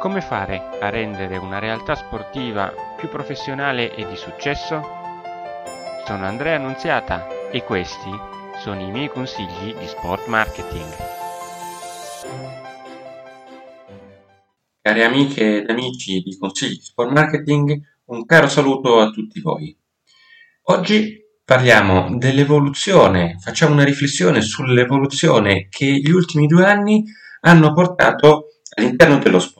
Come fare a rendere una realtà sportiva più professionale e di successo? Sono Andrea Annunziata e questi sono i miei consigli di sport marketing. Cari amiche ed amici di Consigli di Sport Marketing, un caro saluto a tutti voi. Oggi parliamo dell'evoluzione, facciamo una riflessione sull'evoluzione che gli ultimi 2 anni hanno portato all'interno dello sport.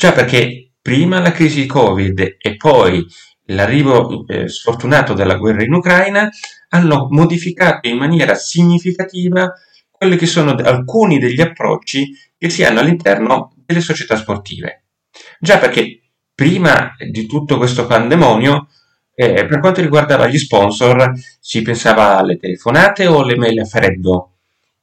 Già perché prima la crisi di Covid e poi l'arrivo sfortunato della guerra in Ucraina hanno modificato in maniera significativa quelli che sono alcuni degli approcci che si hanno all'interno delle società sportive. Già perché prima di tutto questo pandemonio, per quanto riguardava gli sponsor, si pensava alle telefonate o alle mail a freddo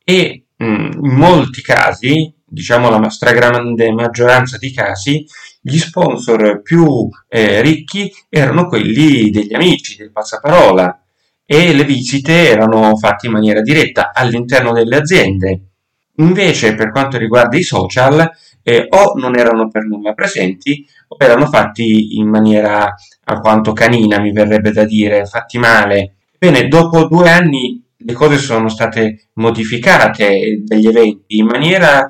e in molti casi, diciamo la stragrande maggioranza di casi, gli sponsor più ricchi erano quelli degli amici, del passaparola, e le visite erano fatte in maniera diretta all'interno delle aziende. Invece per quanto riguarda i social, o non erano per nulla presenti o erano fatti in maniera alquanto canina, mi verrebbe da dire, fatti male. Bene, dopo 2 anni le cose sono state modificate dagli eventi in maniera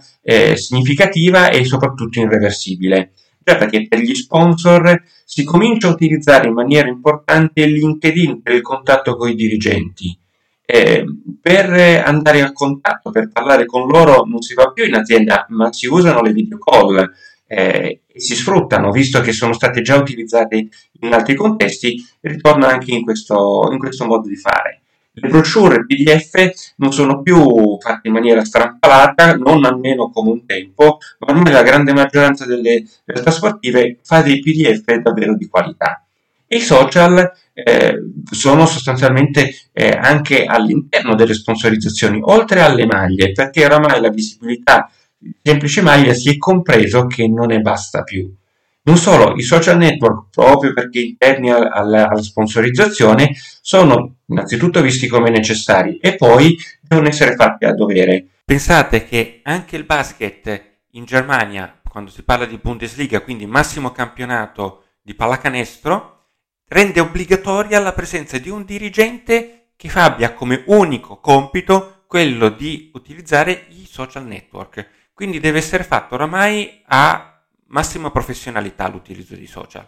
significativa e soprattutto irreversibile. Già perché per gli sponsor si comincia a utilizzare in maniera importante LinkedIn per il contatto con i dirigenti. Per andare a contatto, per parlare con loro non si va più in azienda, ma si usano le video call e si sfruttano, visto che sono state già utilizzate in altri contesti, ritorna anche in questo modo di fare. Le brochure PDF non sono più fatte in maniera strampalata, non almeno come un tempo, ma ormai la grande maggioranza delle realtà sportive fa dei PDF davvero di qualità. E i social sono sostanzialmente anche all'interno delle sponsorizzazioni, oltre alle maglie, perché oramai la visibilità di semplice maglia si è compreso che non ne basta più. Non solo, i social network, proprio perché interni alla sponsorizzazione, sono innanzitutto visti come necessari e poi devono essere fatti a dovere. Pensate che anche il basket in Germania, quando si parla di Bundesliga, quindi massimo campionato di pallacanestro, rende obbligatoria la presenza di un dirigente che abbia come unico compito quello di utilizzare i social network. Quindi deve essere fatto oramai a massima professionalità l'utilizzo di social.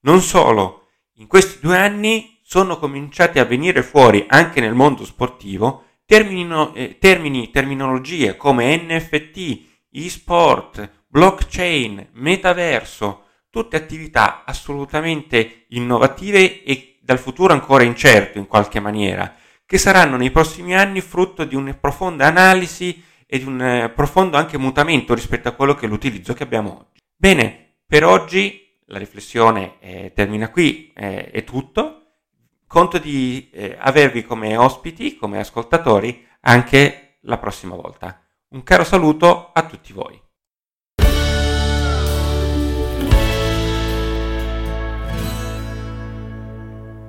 Non solo, in questi 2 anni sono cominciati a venire fuori anche nel mondo sportivo terminologie come NFT, e-sport, blockchain, metaverso, tutte attività assolutamente innovative e dal futuro ancora incerto in qualche maniera, che saranno nei prossimi anni frutto di una profonda analisi e di un profondo anche mutamento rispetto a quello che è l'utilizzo che abbiamo oggi. Bene, per oggi la riflessione termina qui, è tutto. Conto di avervi come ospiti, come ascoltatori, anche la prossima volta. Un caro saluto a tutti voi.